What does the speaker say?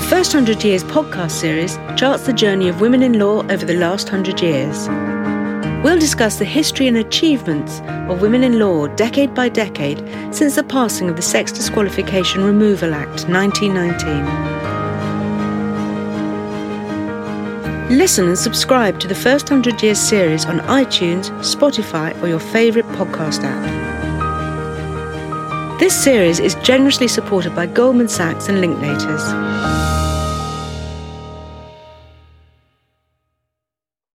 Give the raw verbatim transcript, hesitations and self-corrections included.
The First one hundred Years podcast series charts the journey of women in law over the last one hundred years. We'll discuss the history and achievements of women in law decade by decade since the passing of the Sex Disqualification Removal Act nineteen nineteen. Listen and subscribe to the First one hundred Years series on iTunes, Spotify, or your favourite podcast app. This series is generously supported by Goldman Sachs and Linklaters.